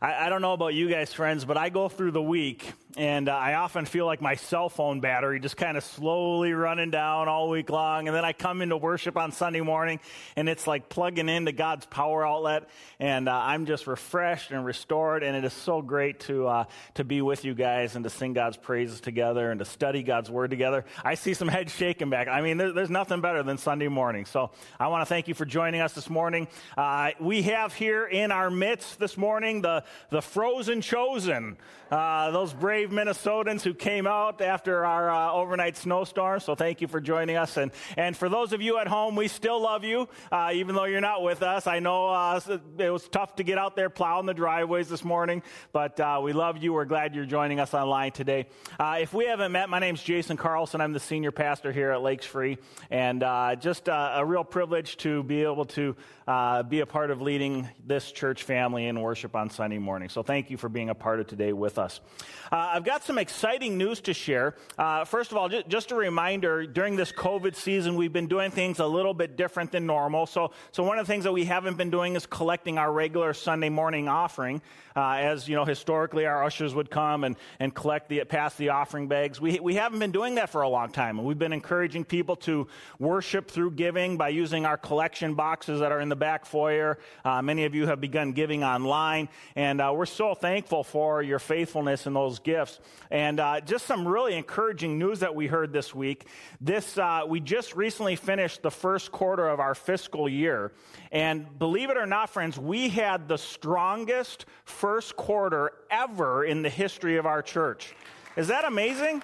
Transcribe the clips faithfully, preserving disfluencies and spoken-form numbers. I, I don't know about you guys, friends, but I go through the week, and uh, I often feel like my cell phone battery just kind of slowly running down all week long. And then I come into worship on Sunday morning, and it's like plugging into God's power outlet, and uh, I'm just refreshed and restored. And it is so great to uh, to be with you guys and to sing God's praises together and to study God's word together. I see some heads shaking back. I mean, there, there's nothing better than Sunday morning. So I want to thank you for joining us this morning. Uh, we have here in our midst this morning the the Frozen Chosen, uh, those brave Minnesotans who came out after our uh, overnight snowstorm. So thank you for joining us. And and for those of you at home, we still love you, uh, even though you're not with us. I know uh, it was tough to get out there plowing the driveways this morning, but uh, we love you. We're glad you're joining us online today. Uh, if we haven't met, my name's Jason Carlson. I'm the senior pastor here at Lakes Free, and uh, just uh, a real privilege to be able to uh, be a part of leading this church family in worship on Sunday morning. So thank you for being a part of today with us. Uh, I've got some exciting news to share. Uh, first of all, ju- just a reminder, during this COVID season, we've been doing things a little bit different than normal. So so one of the things that we haven't been doing is collecting our regular Sunday morning offering. Uh, as you know, historically, our ushers would come and, and collect the pass the offering bags. We, we haven't been doing that for a long time. And we've been encouraging people to worship through giving by using our collection boxes that are in the back foyer. Uh, many of you have begun giving online. And uh, we're so thankful for your faithfulness in those gifts. And uh, just some really encouraging news that we heard this week. This uh, we just recently finished the first quarter of our fiscal year, and believe it or not, friends, we had the strongest first quarter ever in the history of our church. Is that amazing?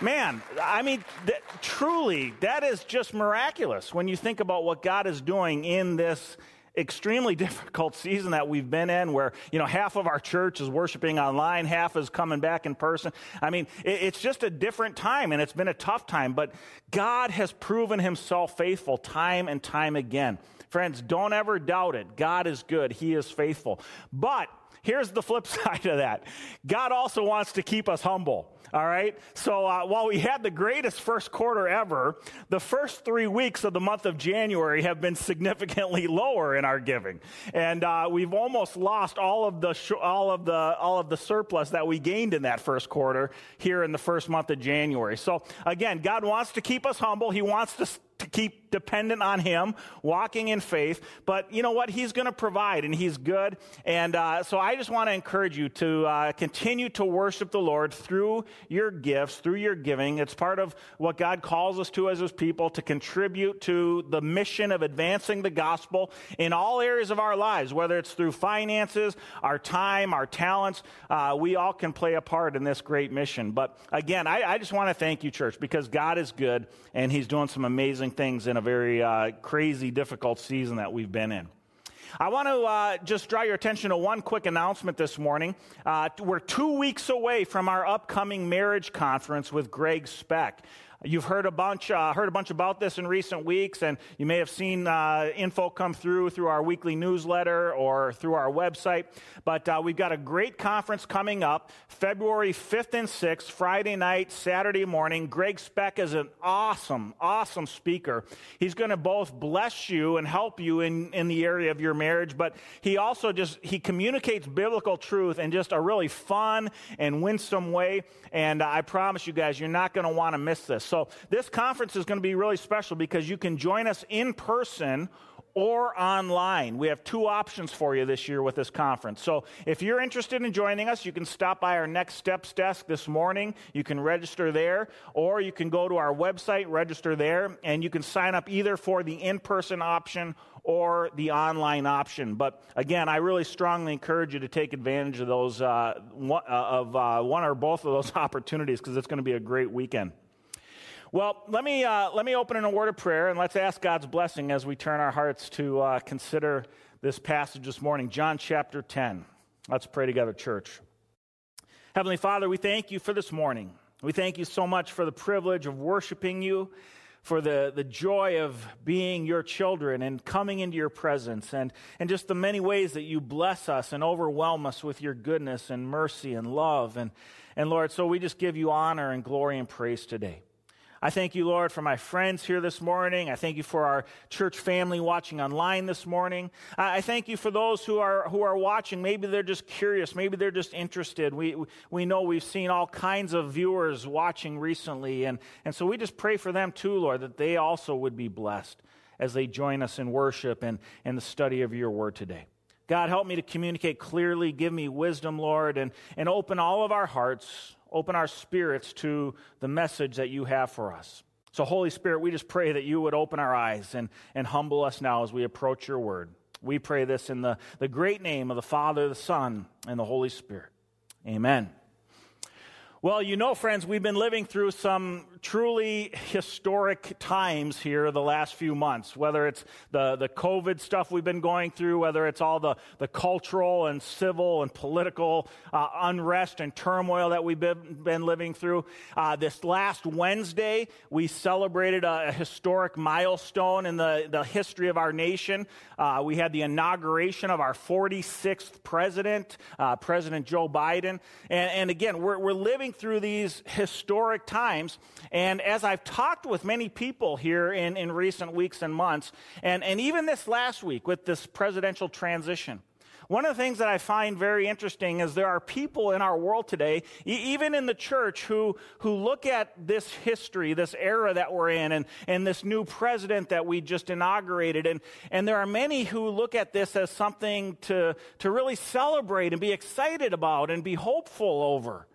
Man, I mean, th- truly, that is just miraculous when you think about what God is doing in this extremely difficult season that we've been in, where, you know, half of our church is worshiping online, half is coming back in person. I mean, it, it's just a different time, and it's been a tough time, but God has proven himself faithful time and time again. Friends, don't ever doubt it. God is good. He is faithful. But here's the flip side of that. God also wants to keep us humble. All right. So uh, while we had the greatest first quarter ever, the first three weeks of the month of January have been significantly lower in our giving, and uh, we've almost lost all of the sh- all of the all of the surplus that we gained in that first quarter here in the first month of January. So again, God wants to keep us humble. He wants to. St- to keep dependent on him, walking in faith. But you know what? He's going to provide, and he's good. And uh, so I just want to encourage you to uh, continue to worship the Lord through your gifts, through your giving. It's part of what God calls us to as his people, to contribute to the mission of advancing the gospel in all areas of our lives, whether it's through finances, our time, our talents. Uh, we all can play a part in this great mission. But again, I, I just want to thank you, church, because God is good, and he's doing some amazing things in a very uh, crazy, difficult season that we've been in. I want to uh, just draw your attention to one quick announcement this morning. Uh, we're two weeks away from our upcoming marriage conference with Greg Speck. You've heard a bunch uh, heard a bunch about this in recent weeks, and you may have seen uh, info come through through our weekly newsletter or through our website. But uh, we've got a great conference coming up, February fifth and sixth, Friday night, Saturday morning. Greg Speck is an awesome, awesome speaker. He's going to both bless you and help you in, in the area of your marriage, but he also just, he communicates biblical truth in just a really fun and winsome way, and uh, I promise you guys, you're not going to want to miss this. So this conference is going to be really special because you can join us in person or online. We have two options for you this year with this conference. So if you're interested in joining us, you can stop by our Next Steps desk this morning. You can register there, or you can go to our website, register there, and you can sign up either for the in-person option or the online option. But again, I really strongly encourage you to take advantage of those uh, one, uh, of uh, one or both of those opportunities, because it's going to be a great weekend. Well, let me uh, let me open in a word of prayer, and let's ask God's blessing as we turn our hearts to uh, consider this passage this morning, John chapter ten. Let's pray together, church. Heavenly Father, we thank you for this morning. We thank you so much for the privilege of worshiping you, for the, the joy of being your children and coming into your presence, and, and just the many ways that you bless us and overwhelm us with your goodness and mercy and love. And, and Lord, so we just give you honor and glory and praise today. I thank you, Lord, for my friends here this morning. I thank you for our church family watching online this morning. I thank you for those who are who are watching. Maybe they're just curious. Maybe they're just interested. We we know we've seen all kinds of viewers watching recently, and, and so we just pray for them too, Lord, that they also would be blessed as they join us in worship and, and the study of your word today. God, help me to communicate clearly. Give me wisdom, Lord, and, and open all of our hearts, open our spirits to the message that you have for us. So, Holy Spirit, we just pray that you would open our eyes and, and humble us now as we approach your word. We pray this in the, the great name of the Father, the Son, and the Holy Spirit. Amen. Well, you know, friends, we've been living through some truly historic times here the last few months, whether it's the, the COVID stuff we've been going through, whether it's all the, the cultural and civil and political uh, unrest and turmoil that we've been, been living through. Uh, this last Wednesday, we celebrated a, a historic milestone in the, the history of our nation. Uh, we had the inauguration of our forty-sixth president, uh, President Joe Biden. And, and again, we're, we're living through these historic times. And as I've talked with many people here in, in recent weeks and months, and, and even this last week with this presidential transition, one of the things that I find very interesting is there are people in our world today, e- even in the church, who, who look at this history, this era that we're in, and, and this new president that we just inaugurated. And, and there are many who look at this as something to, to really celebrate and be excited about and be hopeful over.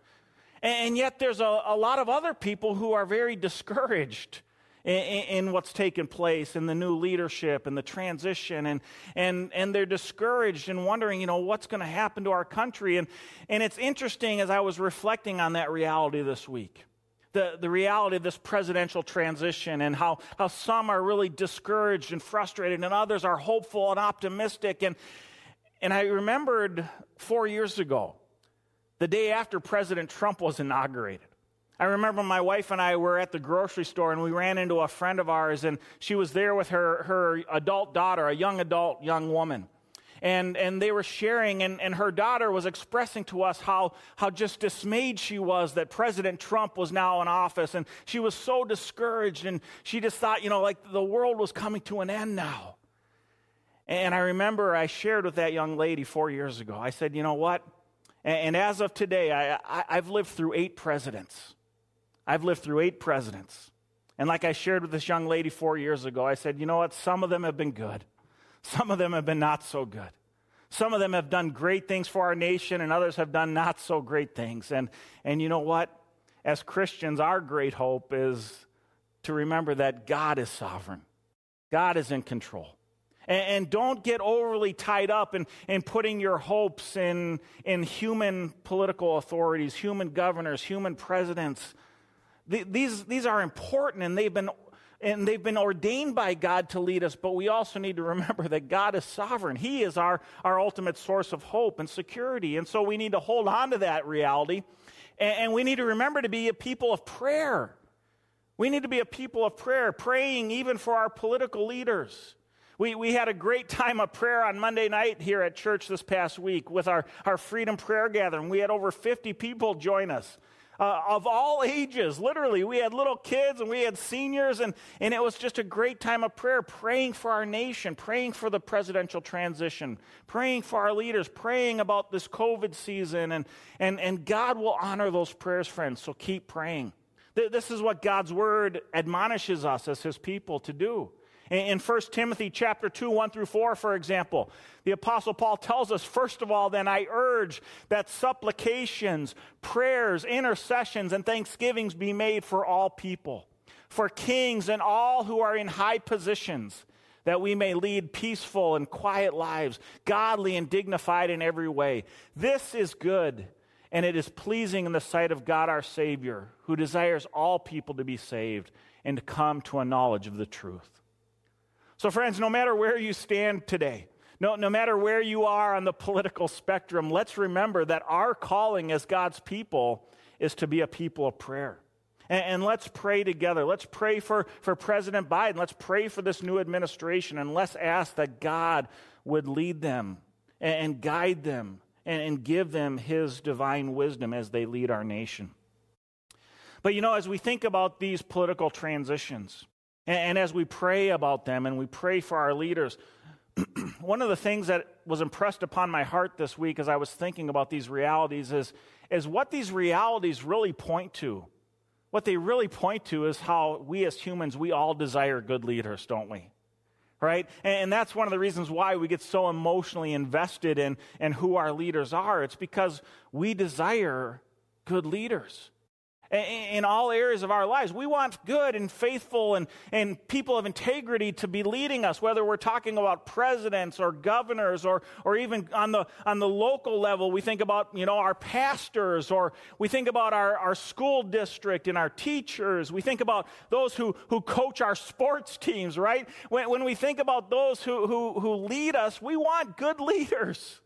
And yet there's a, a lot of other people who are very discouraged in, in what's taken place, in the new leadership and the transition, and and and they're discouraged and wondering, you know, what's going to happen to our country. And and it's interesting as I was reflecting on that reality this week, the, the reality of this presidential transition and how, how some are really discouraged and frustrated and others are hopeful and optimistic. And and I remembered four years ago, the day after President Trump was inaugurated. I remember my wife and I were at the grocery store and we ran into a friend of ours, and she was there with her, her adult daughter, a young adult, young woman. And and they were sharing, and, and her daughter was expressing to us how, how just dismayed she was that President Trump was now in office, and she was so discouraged, and she just thought, you know, like the world was coming to an end now. And I remember I shared with that young lady four years ago. I said, you know what? And as of today, I, I, I've lived through eight presidents. I've lived through eight presidents. And like I shared with this young lady four years ago, I said, you know what? Some of them have been good. Some of them have been not so good. Some of them have done great things for our nation, and others have done not so great things. And, and you know what? As Christians, our great hope is to remember that God is sovereign. God is in control. And don't get overly tied up in, in putting your hopes in, in human political authorities, human governors, human presidents. These, these are important, and they've been and they've been ordained by God to lead us, but we also need to remember that God is sovereign. He is our, our ultimate source of hope and security, and so we need to hold on to that reality, and, and we need to remember to be a people of prayer. We need to be a people of prayer, praying even for our political leaders. We we had a great time of prayer on Monday night here at church this past week with our, our Freedom Prayer Gathering. We had over fifty people join us uh, of all ages, literally. We had little kids and we had seniors, and, and it was just a great time of prayer, praying for our nation, praying for the presidential transition, praying for our leaders, praying about this COVID season. And, and, and God will honor those prayers, friends, so keep praying. Th- this is what God's word admonishes us as his people to do. In First Timothy chapter two, one through four, for example, the Apostle Paul tells us, first of all, then I urge that supplications, prayers, intercessions, and thanksgivings be made for all people, for kings and all who are in high positions, that we may lead peaceful and quiet lives, godly and dignified in every way. This is good, and it is pleasing in the sight of God our Savior, who desires all people to be saved and to come to a knowledge of the truth. So friends, no matter where you stand today, no, no matter where you are on the political spectrum, let's remember that our calling as God's people is to be a people of prayer. And, and let's pray together. Let's pray for, for President Biden. Let's pray for this new administration, and let's ask that God would lead them and, and guide them and, and give them his divine wisdom as they lead our nation. But you know, as we think about these political transitions, and, and as we pray about them and we pray for our leaders, one of the things that was impressed upon my heart this week as I was thinking about these realities is, is what these realities really point to. What they really point to is how we as humans, we all desire good leaders, don't we? Right? And, and that's one of the reasons why we get so emotionally invested in, in who our leaders are. It's because we desire good leaders. In all areas of our lives, we want good and faithful and, and people of integrity to be leading us, whether we're talking about presidents or governors or or even on the on the local level. We think about, you know, our pastors, or we think about our, our school district and our teachers. We think about those who, who coach our sports teams, right? When, when we think about those who, who, who lead us, we want good leaders.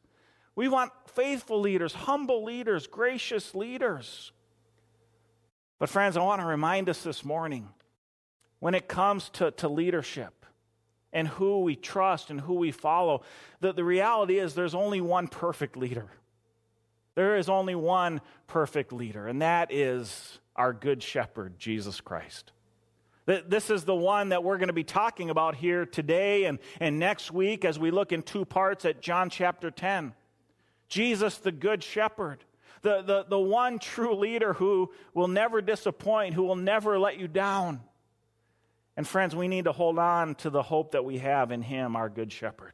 We want faithful leaders, humble leaders, gracious leaders. But friends, I want to remind us this morning, when it comes to, to leadership and who we trust and who we follow, that the reality is there's only one perfect leader. There is only one perfect leader, and that is our good shepherd, Jesus Christ. This is the one that we're going to be talking about here today and, and next week as we look in two parts at John chapter ten. Jesus, the good shepherd. The, the, the one true leader who will never disappoint, who will never let you down. And friends, we need to hold on to the hope that we have in him, our good shepherd.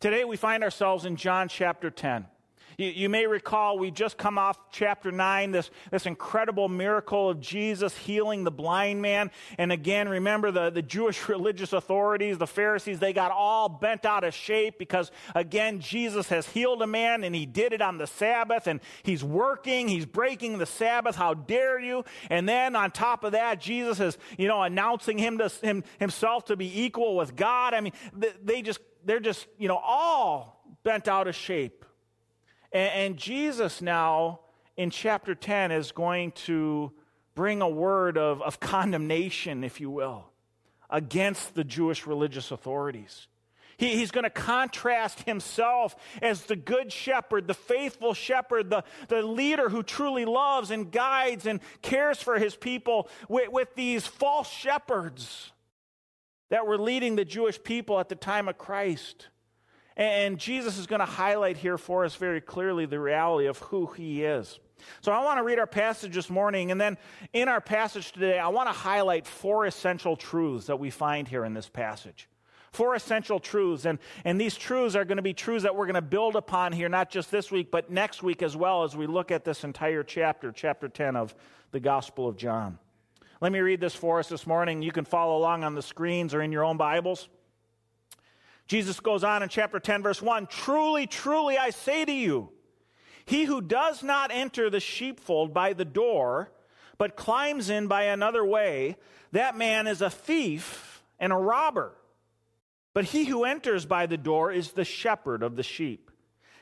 Today we find ourselves in John chapter ten. You, you may recall we just come off chapter nine, this, this incredible miracle of Jesus healing the blind man. And again, remember the, the Jewish religious authorities, the Pharisees, they got all bent out of shape because, again, Jesus has healed a man and he did it on the Sabbath and he's working, he's breaking the Sabbath. How dare you? And then on top of that, Jesus is, you know, announcing him to, him, himself to be equal with God. I mean, they, they just, they're just, you know, all bent out of shape. And Jesus now, in chapter ten, is going to bring a word of, of condemnation, if you will, against the Jewish religious authorities. He, he's going to contrast himself as the good shepherd, the faithful shepherd, the, the leader who truly loves and guides and cares for his people with, with these false shepherds that were leading the Jewish people at the time of Christ. And Jesus is going to highlight here for us very clearly the reality of who he is. So I want to read our passage this morning, and then in our passage today, I want to highlight four essential truths that we find here in this passage. Four essential truths, and, and these truths are going to be truths that we're going to build upon here, not just this week, but next week as well, as we look at this entire chapter, chapter ten of the Gospel of John. Let me read this for us this morning. You can follow along on the screens or in your own Bibles. Jesus goes on in chapter ten, verse one, "Truly, truly, I say to you, he who does not enter the sheepfold by the door, but climbs in by another way, that man is a thief and a robber. But he who enters by the door is the shepherd of the sheep.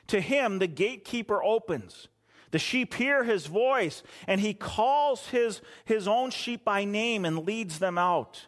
To him the gatekeeper opens. The sheep hear his voice, and he calls his, his own sheep by name and leads them out.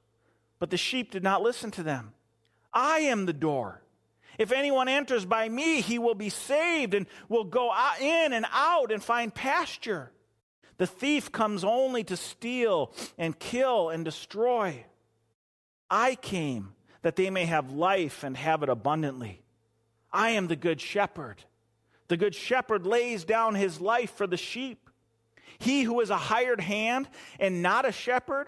but the sheep did not listen to them. I am the door. If anyone enters by me, he will be saved and will go in and out and find pasture. The thief comes only to steal and kill and destroy. I came that they may have life and have it abundantly. I am the good shepherd. The good shepherd lays down his life for the sheep. He who is a hired hand and not a shepherd,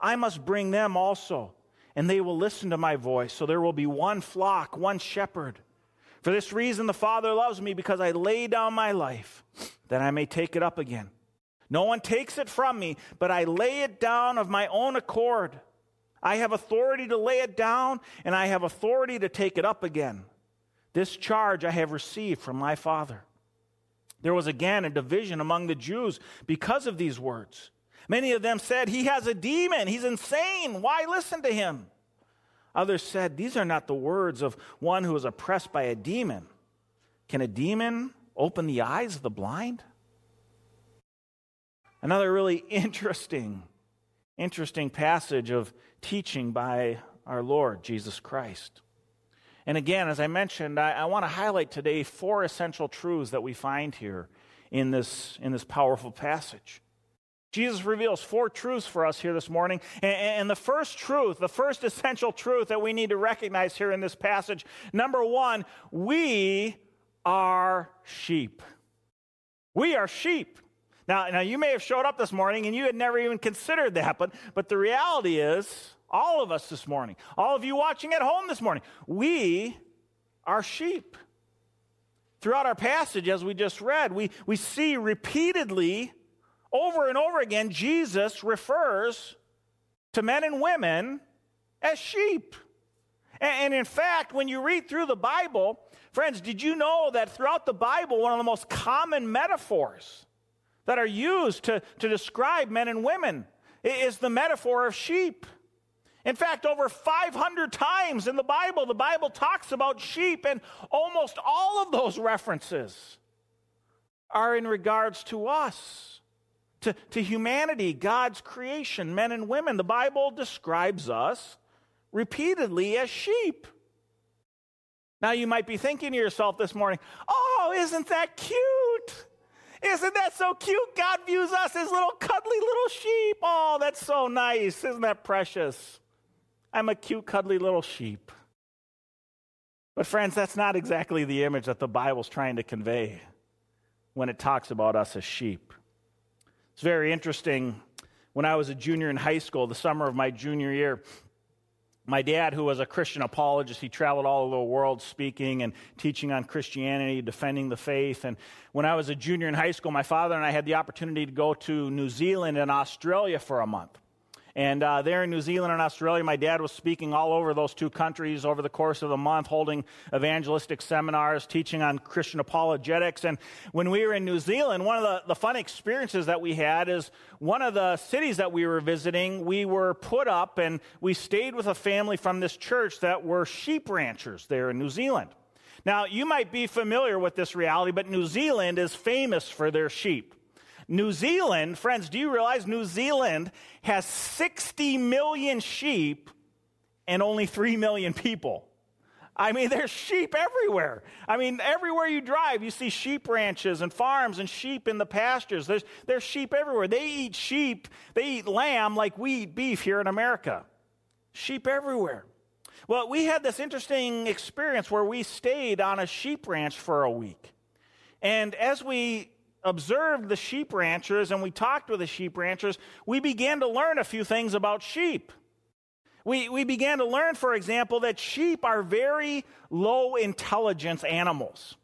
I must bring them also, and they will listen to my voice. So there will be one flock, one shepherd. For this reason the Father loves me, because I lay down my life, that I may take it up again. No one takes it from me, but I lay it down of my own accord. I have authority to lay it down, and I have authority to take it up again. This charge I have received from my Father. There was again a division among the Jews because of these words. Many of them said, he has a demon, he's insane, why listen to him? Others said, these are not the words of one who is oppressed by a demon. Can a demon open the eyes of the blind? Another really interesting, interesting passage of teaching by our Lord Jesus Christ. And again, as I mentioned, I, I want to highlight today four essential truths that we find here in this, in this powerful passage. Jesus reveals four truths for us here this morning. And, and the first truth, the first essential truth that we need to recognize here in this passage, number one, we are sheep. We are sheep. Now, now you may have showed up this morning and you had never even considered that, but, but the reality is, all of us this morning, all of you watching at home this morning, we are sheep. Throughout our passage, as we just read, we, we see repeatedly, over and over again, Jesus refers to men and women as sheep. And, and in fact, when you read through the Bible, friends, did you know that throughout the Bible, one of the most common metaphors that are used to, to describe men and women is the metaphor of sheep? In fact, over five hundred times in the Bible, the Bible talks about sheep, and almost all of those references are in regards to us, to, to humanity, God's creation, men and women. The Bible describes us repeatedly as sheep. Now, you might be thinking to yourself this morning, oh, isn't that cute? Isn't that so cute? God views us as little cuddly little sheep. Oh, that's so nice. Isn't that precious? I'm a cute, cuddly little sheep. But friends, that's not exactly the image that the Bible's trying to convey when it talks about us as sheep. It's very interesting. When I was a junior in high school, the summer of my junior year, my dad, who was a Christian apologist, he traveled all over the world speaking and teaching on Christianity, defending the faith. And when I was a junior in high school, my father and I had the opportunity to go to New Zealand and Australia for a month. And uh, there in New Zealand and Australia, my dad was speaking all over those two countries over the course of the month, holding evangelistic seminars, teaching on Christian apologetics. And when we were in New Zealand, one of the, the fun experiences that we had is one of the cities that we were visiting, we were put up and we stayed with a family from this church that were sheep ranchers there in New Zealand. Now, you might be familiar with this reality, but New Zealand is famous for their sheep. New Zealand, friends, do you realize New Zealand has sixty million sheep and only three million people? I mean, there's sheep everywhere. I mean, everywhere you drive, you see sheep ranches and farms and sheep in the pastures. There's, there's sheep everywhere. They eat sheep. They eat lamb like we eat beef here in America. Sheep everywhere. Well, we had this interesting experience where we stayed on a sheep ranch for a week. And as we observed the sheep ranchers and we talked with the sheep ranchers, we began to learn a few things about sheep. We we began to learn, for example, that sheep are very low intelligence animals.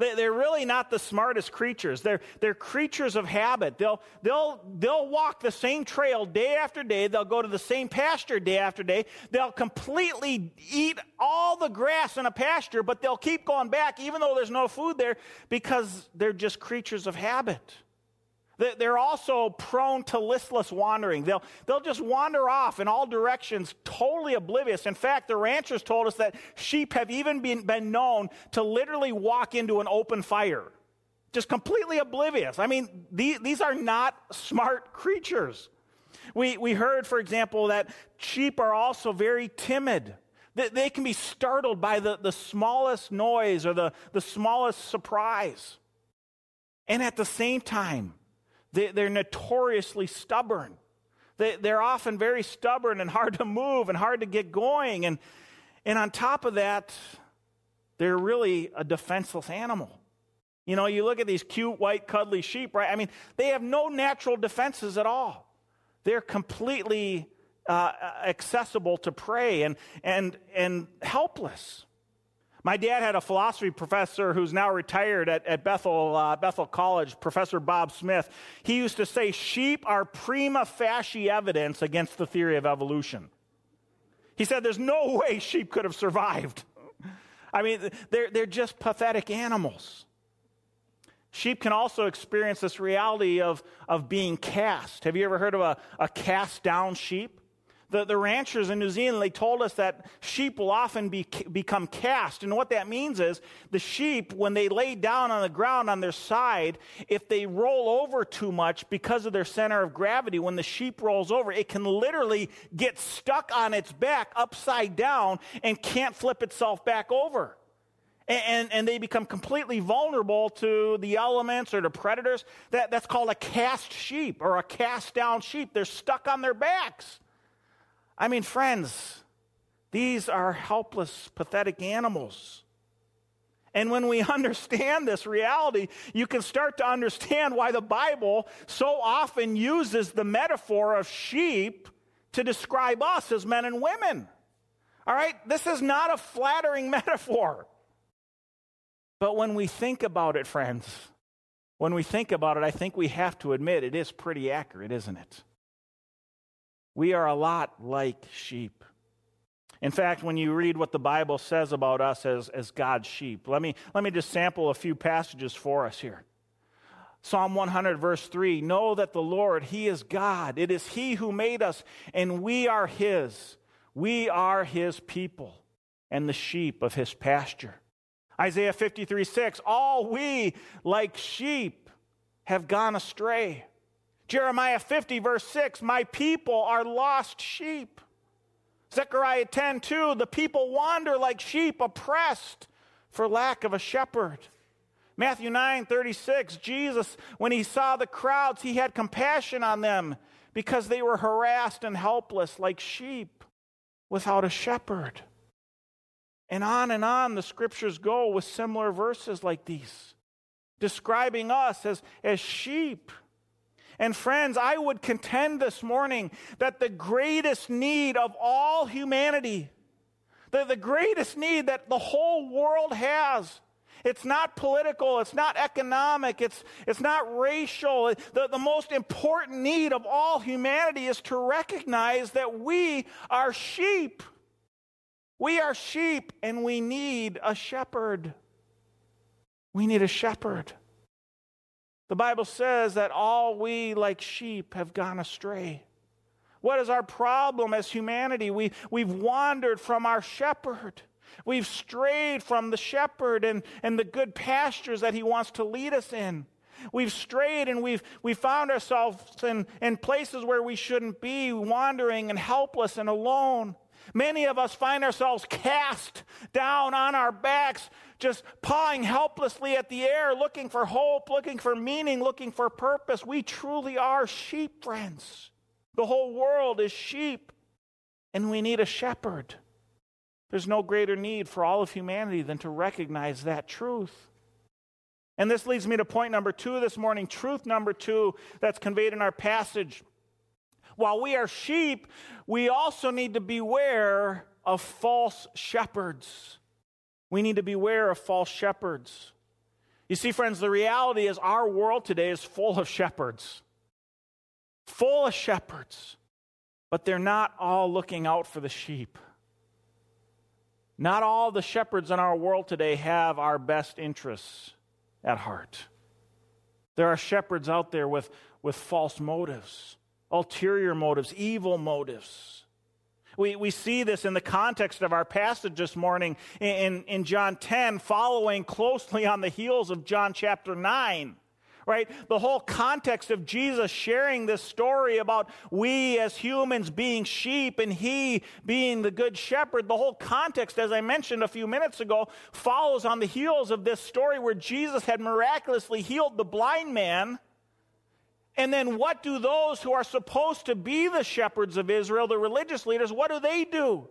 They, they're really not the smartest creatures. They're they're creatures of habit. They'll they'll they'll walk the same trail day after day. They'll go to the same pasture day after day. They'll completely eat all the grass in a pasture, but they'll keep going back even though there's no food there because they're just creatures of habit. They, they're also prone to listless wandering. They'll they'll just wander off in all directions, totally oblivious. In fact, the ranchers told us that sheep have even been, been known to literally walk into an open fire, just completely oblivious. I mean, these, these are not smart creatures. We, we heard, for example, that sheep are also very timid. They can be startled by the, the smallest noise or the, the smallest surprise. And at the same time, they, they're notoriously stubborn. They, they're often very stubborn and hard to move and hard to get going. And, and on top of that, they're really a defenseless animal. You know, you look at these cute, white, cuddly sheep, right? I mean, they have no natural defenses at all. They're completely uh, accessible to prey and and and helpless. My dad had a philosophy professor who's now retired at, at Bethel uh, Bethel College, Professor Bob Smith. He used to say, sheep are prima facie evidence against the theory of evolution. He said there's no way sheep could have survived. I mean, they're they're just pathetic animals. Sheep can also experience this reality of, of being cast. Have you ever heard of a, a cast down sheep? The, the ranchers in New Zealand, they told us that sheep will often be, become cast. And what that means is the sheep, when they lay down on the ground on their side, if they roll over too much because of their center of gravity, when the sheep rolls over, it can literally get stuck on its back upside down and can't flip itself back over. And, and they become completely vulnerable to the elements or to predators. That, that's called a cast sheep or a cast down sheep. They're stuck on their backs. I mean, friends, these are helpless, pathetic animals. And when we understand this reality, you can start to understand why the Bible so often uses the metaphor of sheep to describe us as men and women. All right? This is not a flattering metaphor. But when we think about it, friends, when we think about it, I think we have to admit it is pretty accurate, isn't it? We are a lot like sheep. In fact, when you read what the Bible says about us as, as God's sheep, let me, let me just sample a few passages for us here. Psalm one hundred, verse three, know that the Lord, He is God. It is He who made us, and we are His. We are His people and the sheep of His pasture. Isaiah fifty-three, six, all we like sheep have gone astray. Jeremiah fifty, verse six, my people are lost sheep. Zechariah ten, two, the people wander like sheep oppressed for lack of a shepherd. Matthew nine, thirty-six, Jesus, when He saw the crowds, He had compassion on them because they were harassed and helpless like sheep without a shepherd. And on and on the scriptures go with similar verses like these, describing us as, as sheep. And friends, I would contend this morning that the greatest need of all humanity, the, the greatest need that the whole world has, it's not political, it's not economic, it's, it's not racial. The, the most important need of all humanity is to recognize that we are sheep. We are sheep and we need a shepherd. We need a shepherd. The Bible says that all we like sheep have gone astray. What is our problem as humanity? We, we've wandered from our shepherd. We've strayed from the shepherd and, and the good pastures that He wants to lead us in. We've strayed and we've we found ourselves in, in places where we shouldn't be, wandering and helpless and alone. Many of us find ourselves cast down on our backs, just pawing helplessly at the air, looking for hope, looking for meaning, looking for purpose. We truly are sheep, friends. The whole world is sheep, and we need a shepherd. There's no greater need for all of humanity than to recognize that truth. And this leads me to point number two this morning, truth number two that's conveyed in our passage. While we are sheep, we also need to beware of false shepherds. We need to beware of false shepherds. You see, friends, the reality is our world today is full of shepherds. Full of shepherds. But they're not all looking out for the sheep. Not all the shepherds in our world today have our best interests at heart. There are shepherds out there with, with false motives. Ulterior motives, evil motives. We we see this in the context of our passage this morning in, in John ten, following closely on the heels of John chapter nine, right? The whole context of Jesus sharing this story about we as humans being sheep and He being the good shepherd, the whole context, as I mentioned a few minutes ago, follows on the heels of this story where Jesus had miraculously healed the blind man. And then what do those who are supposed to be the shepherds of Israel, the religious leaders, what do they do?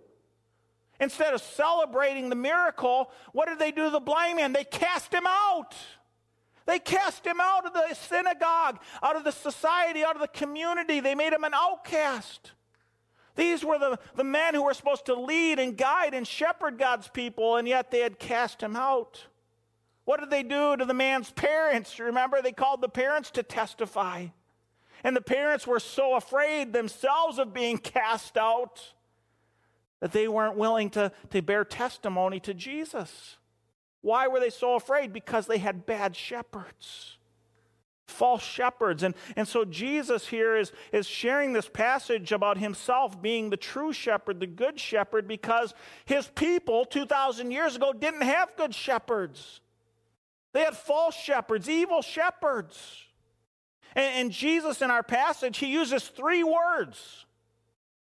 Instead of celebrating the miracle, what did they do to the blind man? They cast him out. They cast him out of the synagogue, out of the society, out of the community. They made him an outcast. These were the, the men who were supposed to lead and guide and shepherd God's people, and yet they had cast him out. What did they do to the man's parents? Remember, they called the parents to testify. And the parents were so afraid themselves of being cast out that they weren't willing to, to bear testimony to Jesus. Why were they so afraid? Because they had bad shepherds. False shepherds. And, and so Jesus here is, is sharing this passage about himself being the true shepherd, the good shepherd, because his people two thousand years ago didn't have good shepherds. They had false shepherds, evil shepherds. And, and Jesus in our passage, he uses three words.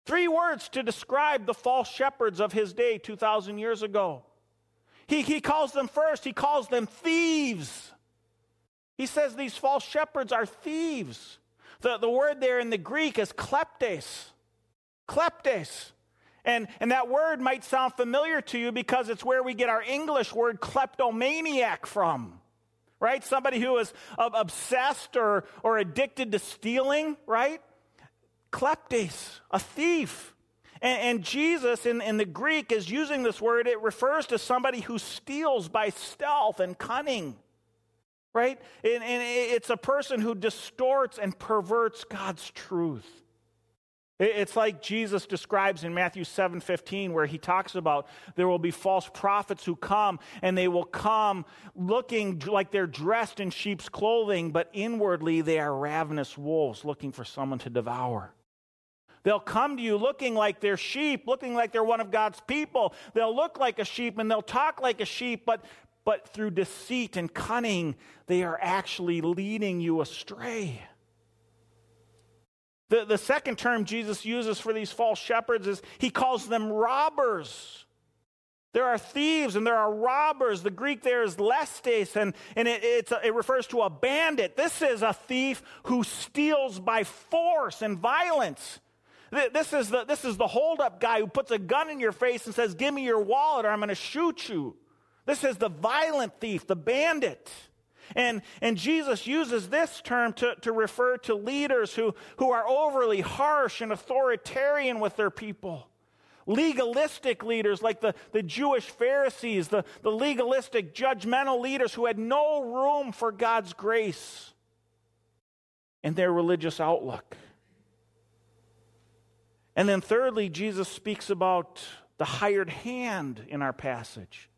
Three words to describe the false shepherds of his day two thousand years ago. He, he calls them first, he calls them thieves. He says these false shepherds are thieves. The, the word there in the Greek is kleptes. Kleptes. And, and that word might sound familiar to you because it's where we get our English word kleptomaniac from. Right? Somebody who is obsessed or, or addicted to stealing, right? Kleptes, a thief. And, and Jesus in, in the Greek is using this word. It refers to somebody who steals by stealth and cunning. Right? And, and it's a person who distorts and perverts God's truth. It's like Jesus describes in Matthew seven fifteen, where he talks about there will be false prophets who come, and they will come looking like they're dressed in sheep's clothing, but inwardly they are ravenous wolves looking for someone to devour. They'll come to you looking like they're sheep, looking like they're one of God's people. They'll look like a sheep, and they'll talk like a sheep, but But through deceit and cunning, they are actually leading you astray. The, the second term Jesus uses for these false shepherds is he calls them robbers. There are thieves and there are robbers. The Greek there is lestes, and, and it, it's a, it refers to a bandit. This is a thief who steals by force and violence. This is the, this is the hold-up guy who puts a gun in your face and says, "Give me your wallet or I'm going to shoot you." This is the violent thief, the bandit. And, and Jesus uses this term to, to refer to leaders who, who are overly harsh and authoritarian with their people. Legalistic leaders like the, the Jewish Pharisees, the, the legalistic, judgmental leaders who had no room for God's grace in their religious outlook. And then thirdly, Jesus speaks about the hired hand in our passage.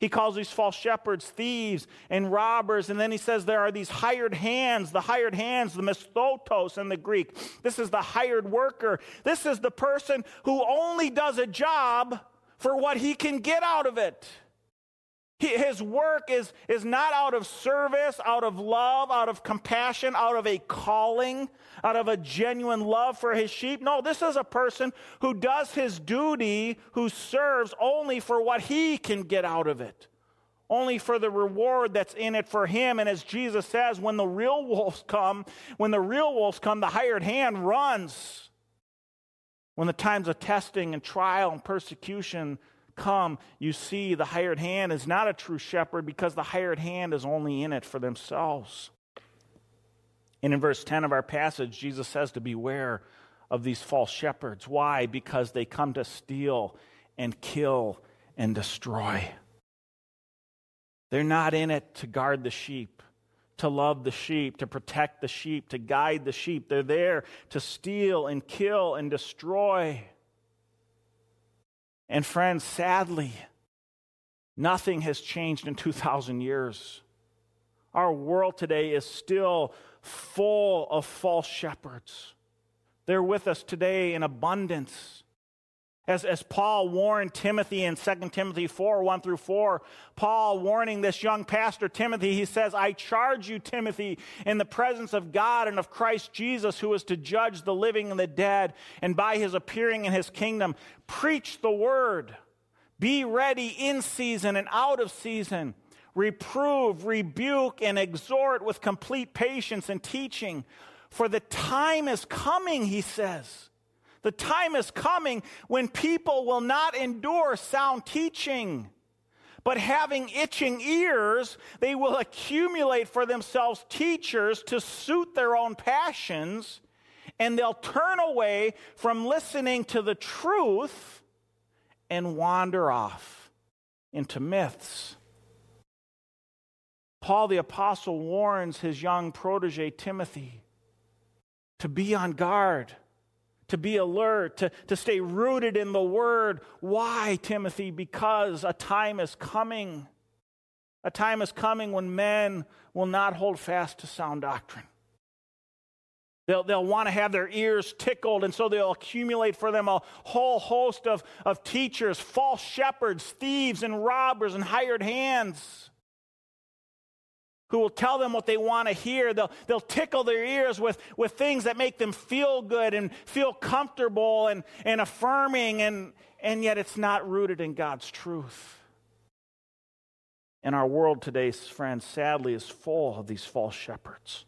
He calls these false shepherds thieves and robbers, and then he says there are these hired hands, the hired hands, the misthotos in the Greek. This is the hired worker. This is the person who only does a job for what he can get out of it. He, his work is, is not out of service, out of love, out of compassion, out of a calling, out of a genuine love for his sheep. No, this is a person who does his duty, who serves only for what he can get out of it, only for the reward that's in it for him. And as Jesus says, when the real wolves come, when the real wolves come, the hired hand runs. When the times of testing and trial and persecution come, you see the hired hand is not a true shepherd because the hired hand is only in it for themselves. And in verse ten of our passage, Jesus says to beware of these false shepherds. Why? Because they come to steal and kill and destroy. They're not in it to guard the sheep, to love the sheep, to protect the sheep, to guide the sheep. They're there to steal and kill and destroy. And friends, sadly, nothing has changed in two thousand years. Our world today is still full of false shepherds. They're with us today in abundance. As, as Paul warned Timothy in Second Timothy four, one through four, Paul warning this young pastor Timothy, he says, "I charge you, Timothy, in the presence of God and of Christ Jesus, who is to judge the living and the dead, and by his appearing in his kingdom, preach the word. Be ready in season and out of season. Reprove, rebuke, and exhort with complete patience and teaching. For the time is coming," he says. The time is coming when people will not endure sound teaching, But having itching ears, they will accumulate for themselves teachers to suit their own passions, and they'll turn away from listening to the truth and wander off into myths. Paul the Apostle warns his young protege Timothy to be on guard, to be alert, to, to stay rooted in the Word. Why, Timothy? Because a time is coming. A time is coming when men will not hold fast to sound doctrine. They'll, they'll want to have their ears tickled, and so they'll accumulate for them a whole host of, of teachers, false shepherds, thieves, and robbers, and hired hands who will tell them what they want to hear. They'll, they'll tickle their ears with, with things that make them feel good and feel comfortable and, and affirming, and, and yet it's not rooted in God's truth. And our world today, friends, sadly, is full of these false shepherds.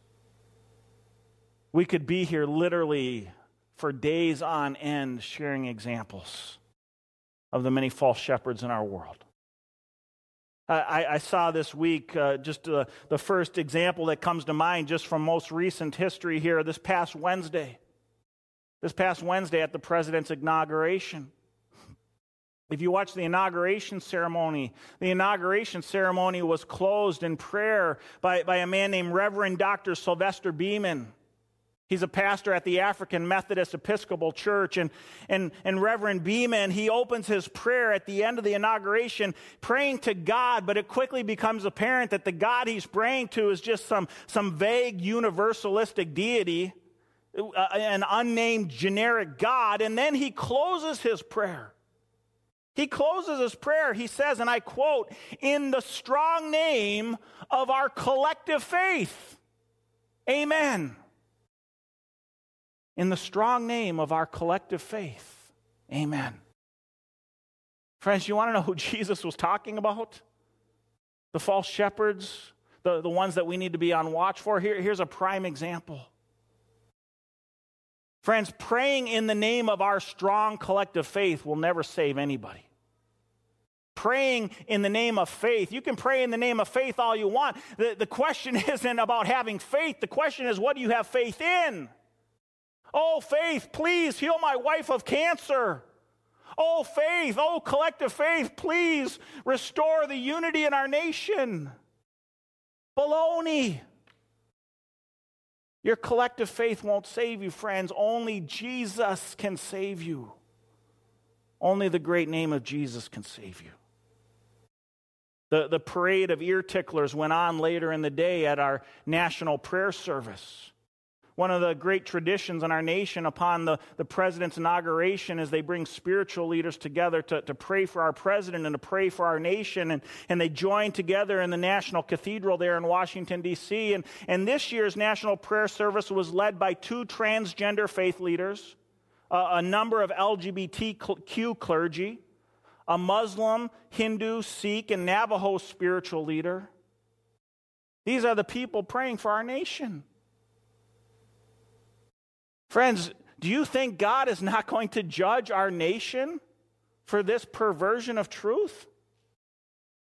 We could be here literally for days on end sharing examples of the many false shepherds in our world. I, I saw this week uh, just uh, the first example that comes to mind just from most recent history here this past Wednesday. This past Wednesday at the president's inauguration. If you watch the inauguration ceremony, the inauguration ceremony was closed in prayer by, by a man named Reverend Doctor Sylvester Beeman. He's a pastor at the African Methodist Episcopal Church, and, and, and Reverend Beeman, he opens his prayer at the end of the inauguration praying to God, but it quickly becomes apparent that the God he's praying to is just some, some vague universalistic deity, an unnamed generic God, and then he closes his prayer. He closes his prayer, he says, and I quote, "In the strong name of our collective faith, amen." In the strong name of our collective faith. Amen. Friends, you want to know who Jesus was talking about? The false shepherds, the, the ones that we need to be on watch for. Here, here's a prime example. Friends, praying in the name of our strong collective faith will never save anybody. Praying in the name of faith. You can pray in the name of faith all you want. The, the question isn't about having faith. The question is, what do you have faith in? Oh, faith, please heal my wife of cancer. Oh, faith, oh, collective faith, please restore the unity in our nation. Baloney. Your collective faith won't save you, friends. Only Jesus can save you. Only the great name of Jesus can save you. The, the parade of ear ticklers went on later in the day at our national prayer service. One of the great traditions in our nation upon the, the president's inauguration is they bring spiritual leaders together to, to pray for our president and to pray for our nation. And, and they join together in the National Cathedral there in Washington, D C And, and this year's National Prayer Service was led by two transgender faith leaders, uh, a number of L G B T Q clergy, a Muslim, Hindu, Sikh, and Navajo spiritual leader. These are the people praying for our nation. Friends, do you think God is not going to judge our nation for this perversion of truth?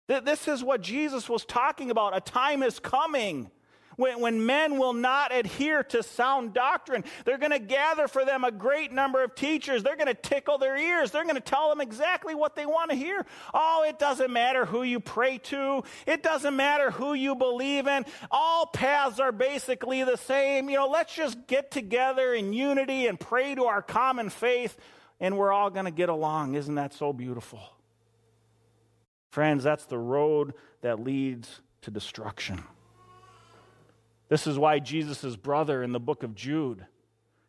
This is what Jesus was talking about. A time is coming when, when men will not adhere to sound doctrine. They're going to gather for them a great number of teachers. They're going to tickle their ears. They're going to tell them exactly what they want to hear. Oh, it doesn't matter who you pray to. It doesn't matter who you believe in. All paths are basically the same. You know, let's just get together in unity and pray to our common faith, and we're all going to get along. Isn't that so beautiful? Friends, that's the road that leads to destruction. This is why Jesus' brother in the book of Jude,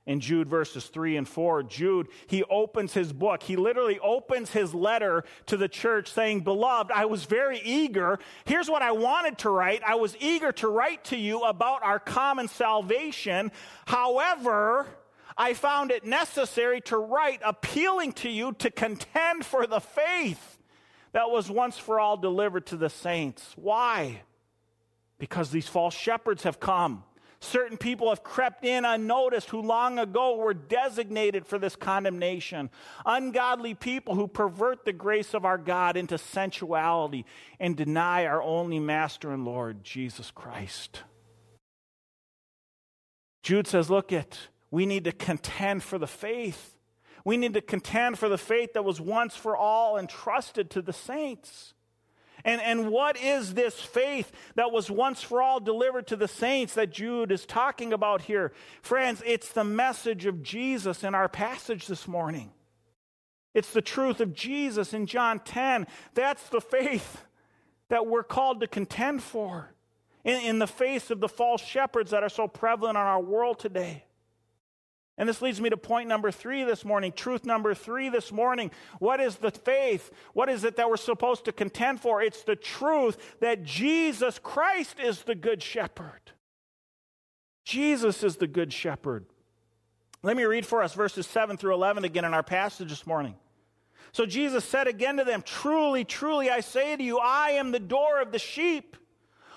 in Jude verses three and four, Jude, he opens his book. He literally opens his letter to the church saying, "Beloved, I was very eager. Here's what I wanted to write. I was eager to write to you about our common salvation. However, I found it necessary to write appealing to you to contend for the faith that was once for all delivered to the saints." Why? Because these false shepherds have come, Certain people have crept in unnoticed who long ago were designated for this condemnation. Ungodly people who pervert the grace of our God into sensuality and deny our only Master and Lord, Jesus Christ. Jude says, look it, we need to contend for the faith. We need to contend for the faith that was once for all entrusted to the saints. And, and what is this faith that was once for all delivered to the saints that Jude is talking about here? Friends, it's the message of Jesus in our passage this morning. It's the truth of Jesus in John ten. That's the faith that we're called to contend for in, in the face of the false shepherds that are so prevalent in our world today. And this leads me to point number three this morning, truth number three this morning. What is the faith? What is it that we're supposed to contend for? It's the truth that Jesus Christ is the good shepherd. Jesus is the good shepherd. Let me read for us verses seven through eleven again in our passage this morning. So Jesus said again to them, "Truly, truly, I say to you, I am the door of the sheep.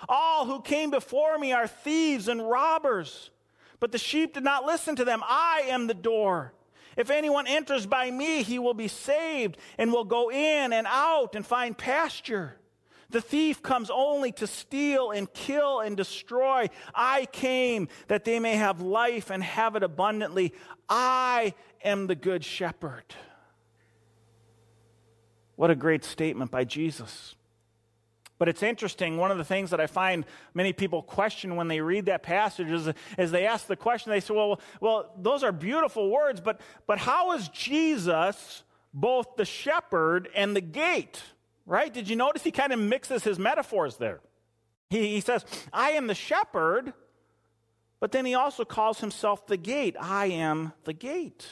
All who came before me are thieves and robbers. But the sheep did not listen to them. I am the door. If anyone enters by me, he will be saved and will go in and out and find pasture. The thief comes only to steal and kill and destroy. I came that they may have life and have it abundantly. I am the good shepherd." What a great statement by Jesus. But it's interesting, one of the things that I find many people question when they read that passage is, is they ask the question, they say, well, well, those are beautiful words, but, but how is Jesus both the shepherd and the gate, right? Did you notice he kind of mixes his metaphors there? He, he says, I am the shepherd, but then he also calls himself the gate. I am the gate.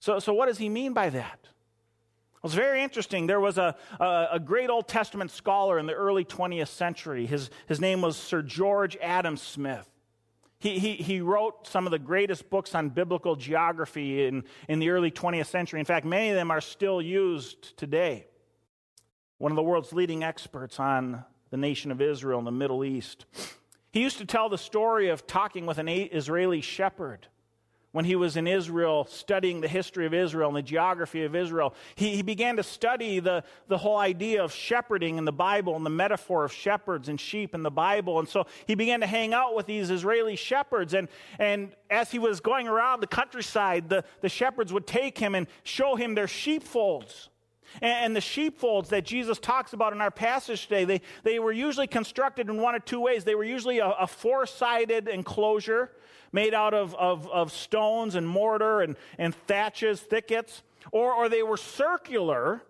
So, so what does he mean by that? Well, it's very interesting. There was a, a, a great Old Testament scholar in the early twentieth century. His, his name was Sir George Adam Smith. He, he, he wrote some of the greatest books on biblical geography in, in the early twentieth century. In fact, many of them are still used today. One of the world's leading experts on the nation of Israel and the Middle East. He used to tell the story of talking with an Israeli shepherd. When he was in Israel studying the history of Israel and the geography of Israel, he, he began to study the, the whole idea of shepherding in the Bible and the metaphor of shepherds and sheep in the Bible. And so he began to hang out with these Israeli shepherds. And, and as he was going around the countryside, the, the shepherds would take him and show him their sheepfolds. And the sheepfolds that Jesus talks about in our passage today, they, they were usually constructed in one of two ways. They were usually a, a four-sided enclosure made out of, of, of stones and mortar and, and thatches, thickets, or, or they were circular,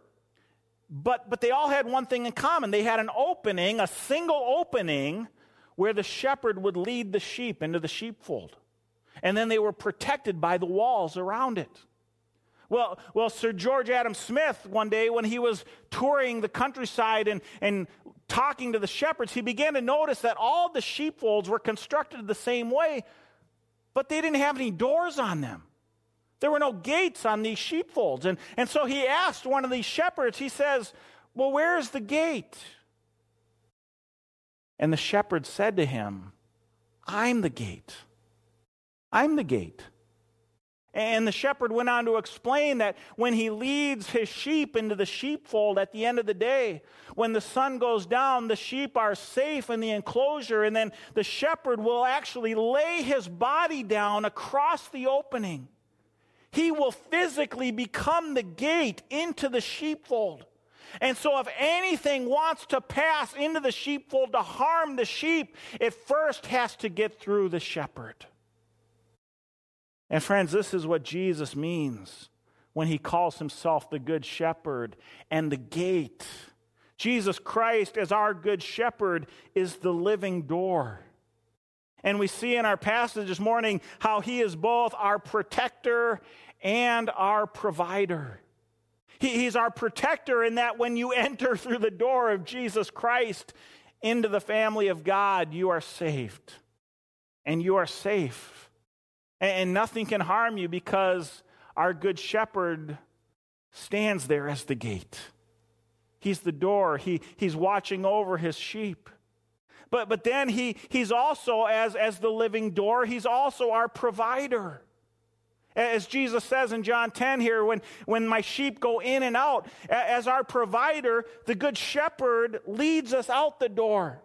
but, but they all had one thing in common. They had an opening, a single opening, where the shepherd would lead the sheep into the sheepfold. And then they were protected by the walls around it. Well, well, Sir George Adam Smith, one day when he was touring the countryside and, and talking to the shepherds, he began to notice that all the sheepfolds were constructed the same way, but they didn't have any doors on them. There were no gates on these sheepfolds. And, and so he asked one of these shepherds, he says, well, where's the gate? And the shepherd said to him, I'm the gate. I'm the gate. And the shepherd went on to explain that when he leads his sheep into the sheepfold at the end of the day, when the sun goes down, the sheep are safe in the enclosure, and then the shepherd will actually lay his body down across the opening. He will physically become the gate into the sheepfold. And so if anything wants to pass into the sheepfold to harm the sheep, it first has to get through the shepherd. And friends, this is what Jesus means when he calls himself the good shepherd and the gate. Jesus Christ, as our good shepherd, is the living door. And we see in our passage this morning how he is both our protector and our provider. He, he's our protector in that when you enter through the door of Jesus Christ into the family of God, you are saved. And you are safe. And nothing can harm you because our good shepherd stands there as the gate. He's the door. He, he's watching over his sheep. But but then he he's also, as, as the living door, he's also our provider. As Jesus says in John ten here, when, when my sheep go in and out, as our provider, the good shepherd leads us out the door.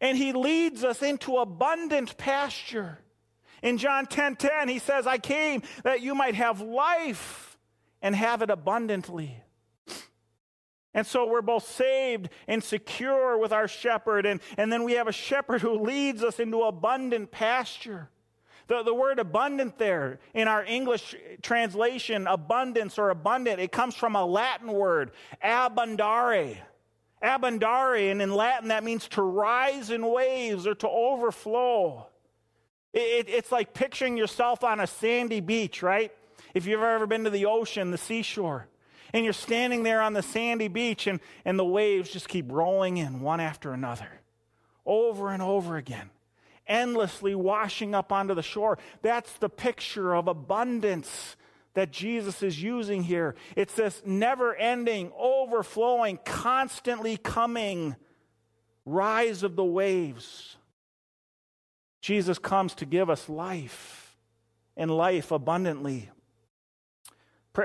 And he leads us into abundant pasture. In John ten ten, he says, I came that you might have life and have it abundantly. And so we're both saved and secure with our shepherd. And, and then we have a shepherd who leads us into abundant pasture. The, the word abundant there in our English translation, abundance or abundant, it comes from a Latin word, abundare. Abundare, and in Latin that means to rise in waves or to overflow. It, it, it's like picturing yourself on a sandy beach, right? If you've ever been to the ocean, the seashore, and you're standing there on the sandy beach and, and the waves just keep rolling in one after another, over and over again. Endlessly washing up onto the shore. That's the picture of abundance that Jesus is using here. It's this never-ending, overflowing, constantly coming rise of the waves. Jesus comes to give us life, and life abundantly.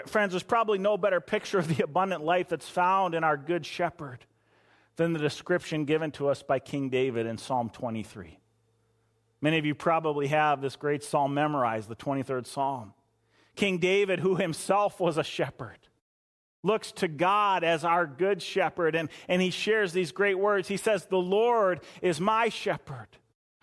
Friends, there's probably no better picture of the abundant life that's found in our Good Shepherd than the description given to us by King David in Psalm twenty-three. Many of you probably have this great psalm memorized, the twenty-third Psalm. King David, who himself was a shepherd, looks to God as our good shepherd, and, and he shares these great words. He says, the Lord is my shepherd.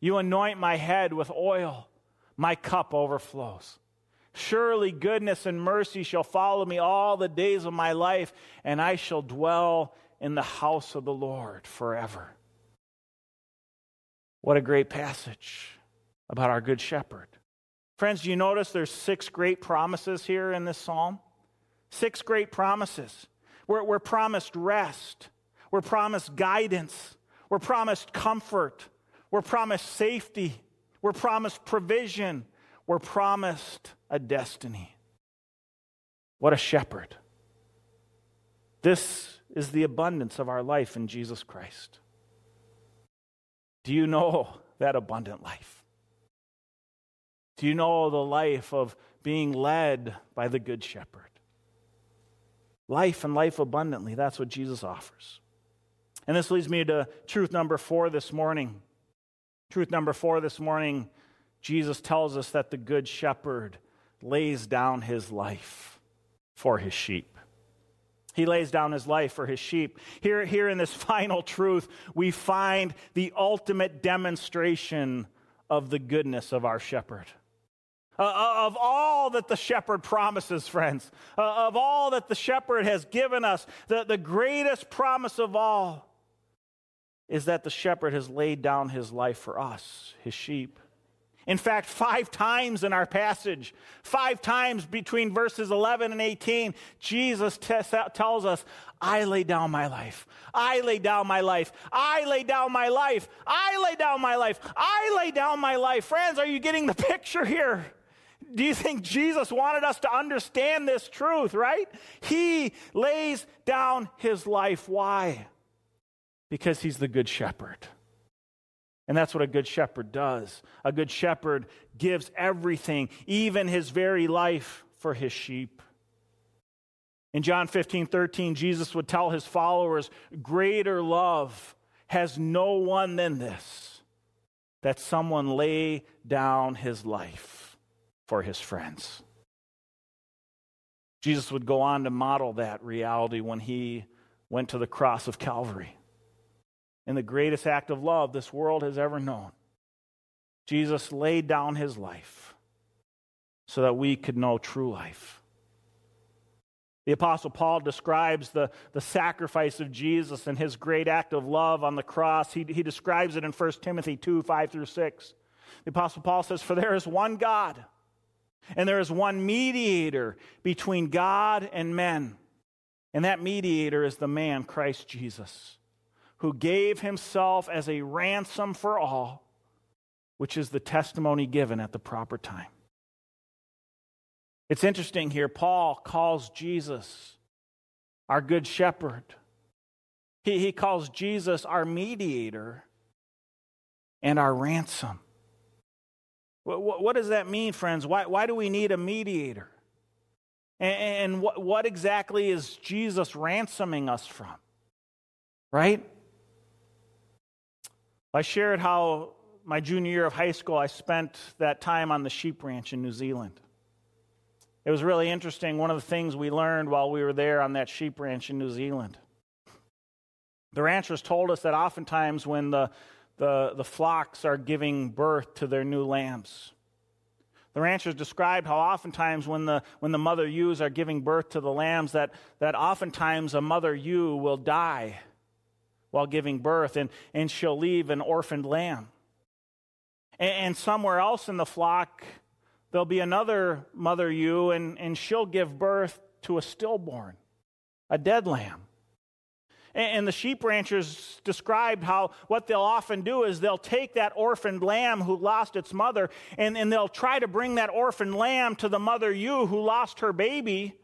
You anoint my head with oil. My cup overflows. Surely goodness and mercy shall follow me all the days of my life, and I shall dwell in the house of the Lord forever. What a great passage about our Good Shepherd. Friends, do you notice there's six great promises here in this psalm? Six great promises. We're, we're promised rest. We're promised guidance. We're promised comfort. We're promised safety. We're promised provision. We're promised a destiny. What a shepherd. This is the abundance of our life in Jesus Christ. Do you know that abundant life? Do you know the life of being led by the Good Shepherd? Life and life abundantly, that's what Jesus offers. And this leads me to truth number four this morning. Truth number four this morning, Jesus tells us that the Good Shepherd lays down his life for his sheep. He lays down his life for his sheep. Here, here in this final truth, we find the ultimate demonstration of the goodness of our shepherd. Uh, of all that the shepherd promises, friends, uh, of all that the shepherd has given us, the, the greatest promise of all is that the shepherd has laid down his life for us, his sheep. In fact, five times in our passage, five times between verses eleven and eighteen, Jesus t- tells us, I lay down my life. I lay down my life. I lay down my life. I lay down my life. I lay down my life. Friends, are you getting the picture here? Do you think Jesus wanted us to understand this truth, right? He lays down his life. Why? Because he's the good shepherd. And that's what a good shepherd does. A good shepherd gives everything, even his very life, for his sheep. In John fifteen thirteen, Jesus would tell his followers, greater love has no one than this, that someone lay down his life for his friends. Jesus would go on to model that reality when he went to the cross of Calvary. In the greatest act of love this world has ever known, Jesus laid down his life so that we could know true life. The Apostle Paul describes the, the sacrifice of Jesus and his great act of love on the cross. He, he describes it in First Timothy two, five through six. The Apostle Paul says, for there is one God, and there is one mediator between God and men. And that mediator is the man, Christ Jesus, who gave himself as a ransom for all, which is the testimony given at the proper time. It's interesting here, Paul calls Jesus our good shepherd. He, he calls Jesus our mediator and our ransom. What, what does that mean, friends? Why, why do we need a mediator? And, and what, what exactly is Jesus ransoming us from? Right? I shared how my junior year of high school, I spent that time on the sheep ranch in New Zealand. It was really interesting. One of the things we learned while we were there on that sheep ranch in New Zealand, the ranchers told us that oftentimes when the, the, the flocks are giving birth to their new lambs, the ranchers described how oftentimes when the when the mother ewes are giving birth to the lambs, that, that oftentimes a mother ewe will die while giving birth, and, and she'll leave an orphaned lamb. And, and somewhere else in the flock, there'll be another mother ewe, and, and she'll give birth to a stillborn, a dead lamb. And, and the sheep ranchers described how what they'll often do is they'll take that orphaned lamb who lost its mother, and, and they'll try to bring that orphaned lamb to the mother ewe who lost her baby,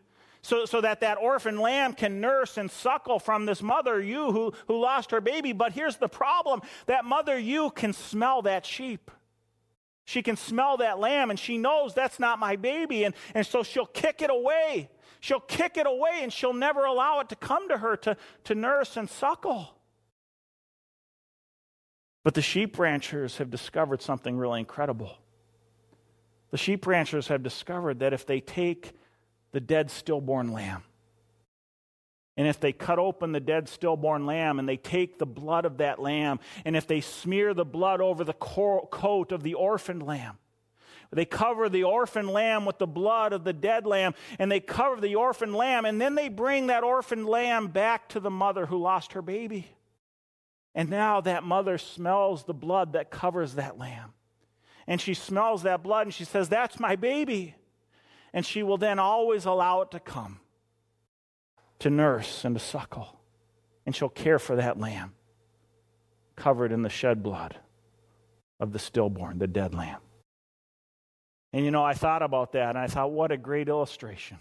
so, so that that orphaned lamb can nurse and suckle from this mother ewe who, who lost her baby. But here's the problem. That mother ewe can smell that sheep. She can smell that lamb, and she knows that's not my baby, and, and so she'll kick it away. She'll kick it away, and she'll never allow it to come to her to, to nurse and suckle. But the sheep ranchers have discovered something really incredible. The sheep ranchers have discovered that if they take the dead stillborn lamb, and if they cut open the dead stillborn lamb and they take the blood of that lamb, and if they smear the blood over the coat of the orphaned lamb, they cover the orphaned lamb with the blood of the dead lamb, and they cover the orphaned lamb, and then they bring that orphaned lamb back to the mother who lost her baby. And now that mother smells the blood that covers that lamb. And she smells that blood and she says, "That's my baby." And she will then always allow it to come, to nurse and to suckle, and she'll care for that lamb covered in the shed blood of the stillborn, the dead lamb. And you know, I thought about that, and I thought, what a great illustration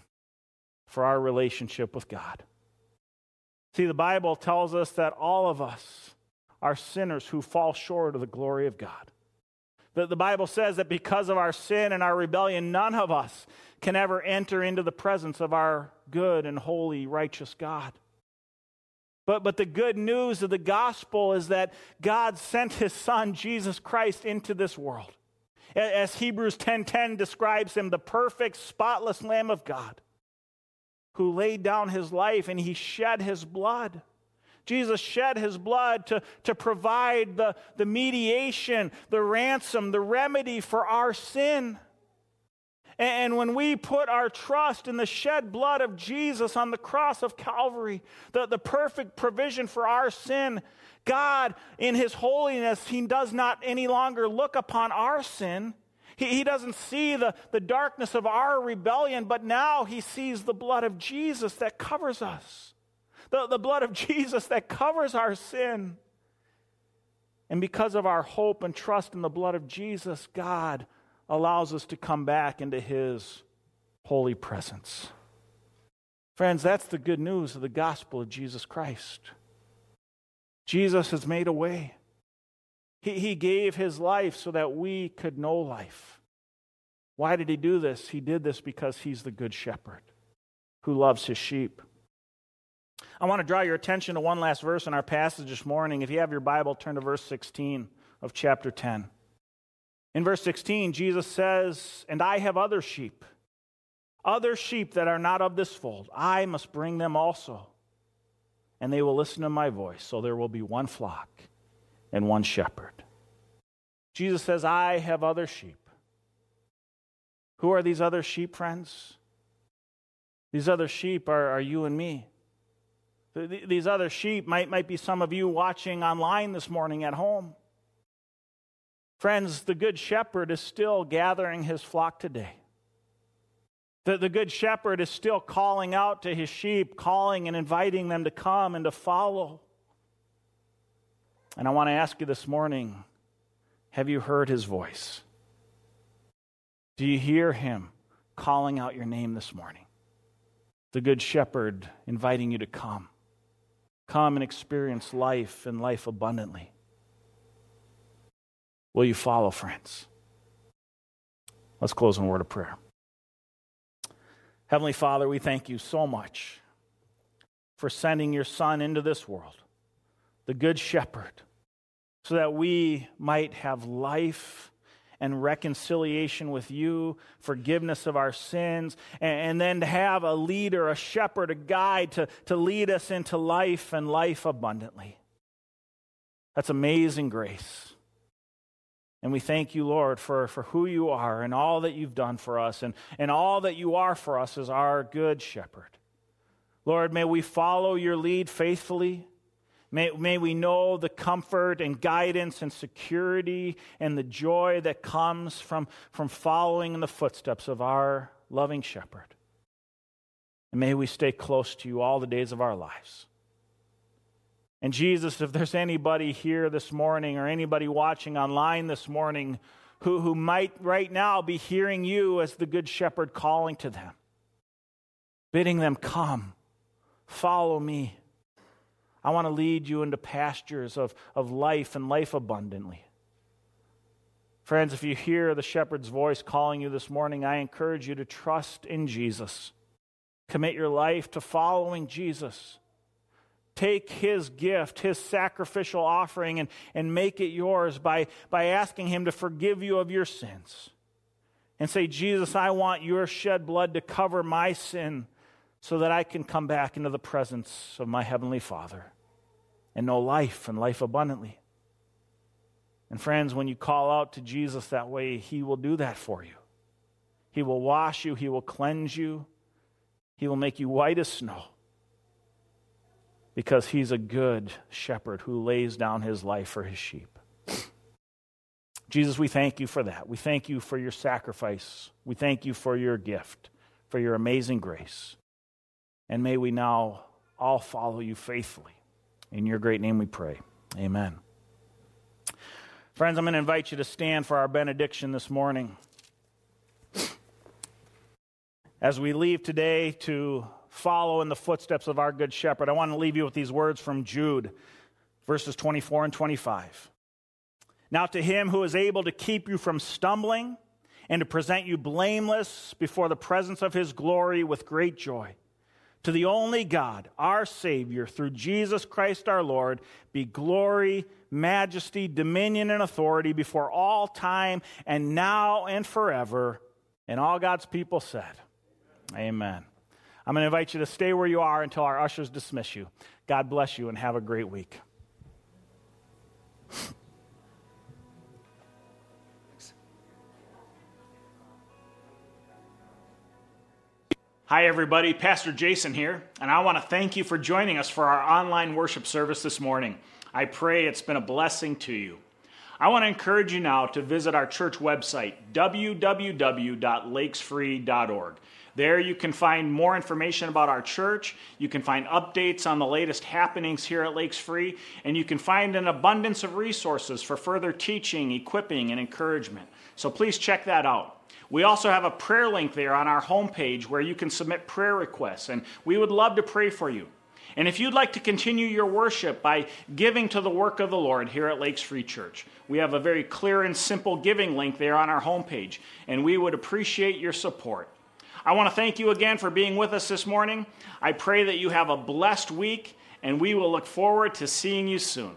for our relationship with God. See, the Bible tells us that all of us are sinners who fall short of the glory of God. The, the Bible says that because of our sin and our rebellion, none of us can ever enter into the presence of our good and holy, righteous God. But, but the good news of the gospel is that God sent his son, Jesus Christ, into this world. As Hebrews ten ten describes him, the perfect, spotless Lamb of God, who laid down his life and he shed his blood. Jesus shed his blood to, to provide the, the mediation, the ransom, the remedy for our sin. And when we put our trust in the shed blood of Jesus on the cross of Calvary, the, the perfect provision for our sin, God, in his holiness, he does not any longer look upon our sin. He, he doesn't see the, the darkness of our rebellion, but now he sees the blood of Jesus that covers us, the, the blood of Jesus that covers our sin. And because of our hope and trust in the blood of Jesus, God allows us to come back into his holy presence. Friends, that's the good news of the gospel of Jesus Christ. Jesus has made a way. He, he gave his life so that we could know life. Why did he do this? He did this because he's the good shepherd who loves his sheep. I want to draw your attention to one last verse in our passage this morning. If you have your Bible, turn to verse sixteen of chapter ten. In verse sixteen, Jesus says, "And I have other sheep, other sheep that are not of this fold. I must bring them also, and they will listen to my voice. So there will be one flock and one shepherd." Jesus says, "I have other sheep." Who are these other sheep, friends? These other sheep are, are you and me. These other sheep might, might be some of you watching online this morning at home. Friends, the Good Shepherd is still gathering his flock today. The, the Good Shepherd is still calling out to his sheep, calling and inviting them to come and to follow. And I want to ask you this morning, have you heard his voice? Do you hear him calling out your name this morning? The Good Shepherd inviting you to come. Come and experience life and life abundantly. Will you follow, friends? Let's close in a word of prayer. Heavenly Father, we thank you so much for sending your Son into this world, the Good Shepherd, so that we might have life and reconciliation with you, forgiveness of our sins, and, and then to have a leader, a shepherd, a guide to, to lead us into life and life abundantly. That's amazing grace. And we thank you, Lord, for, for who you are and all that you've done for us and, and all that you are for us as our Good Shepherd. Lord, may we follow your lead faithfully. May, may we know the comfort and guidance and security and the joy that comes from, from following in the footsteps of our loving shepherd. And may we stay close to you all the days of our lives. And Jesus, if there's anybody here this morning or anybody watching online this morning who, who might right now be hearing you as the Good Shepherd calling to them, bidding them, come, follow me. I want to lead you into pastures of, of life and life abundantly. Friends, if you hear the shepherd's voice calling you this morning, I encourage you to trust in Jesus. Commit your life to following Jesus. Take his gift, his sacrificial offering, and, and make it yours by, by asking him to forgive you of your sins. And say, Jesus, I want your shed blood to cover my sin so that I can come back into the presence of my Heavenly Father and know life and life abundantly. And friends, when you call out to Jesus that way, he will do that for you. He will wash you. He will cleanse you. He will make you white as snow. Because he's a good shepherd who lays down his life for his sheep. Jesus, we thank you for that. We thank you for your sacrifice. We thank you for your gift, for your amazing grace. And may we now all follow you faithfully. In your great name we pray. Amen. Friends, I'm going to invite you to stand for our benediction this morning. As we leave today to follow in the footsteps of our Good Shepherd, I want to leave you with these words from Jude, verses twenty-four and twenty-five. Now to him who is able to keep you from stumbling and to present you blameless before the presence of his glory with great joy, to the only God, our Savior, through Jesus Christ our Lord, be glory, majesty, dominion, and authority before all time and now and forever. And all God's people said, Amen. I'm going to invite you to stay where you are until our ushers dismiss you. God bless you and have a great week. Hi, everybody. Pastor Jason here, and I want to thank you for joining us for our online worship service this morning. I pray it's been a blessing to you. I want to encourage you now to visit our church website, w w w dot lakes free dot org. There you can find more information about our church, you can find updates on the latest happenings here at Lakes Free, and you can find an abundance of resources for further teaching, equipping, and encouragement. So please check that out. We also have a prayer link there on our homepage where you can submit prayer requests, and we would love to pray for you. And if you'd like to continue your worship by giving to the work of the Lord here at Lakes Free Church, we have a very clear and simple giving link there on our homepage, and we would appreciate your support. I want to thank you again for being with us this morning. I pray that you have a blessed week, and we will look forward to seeing you soon.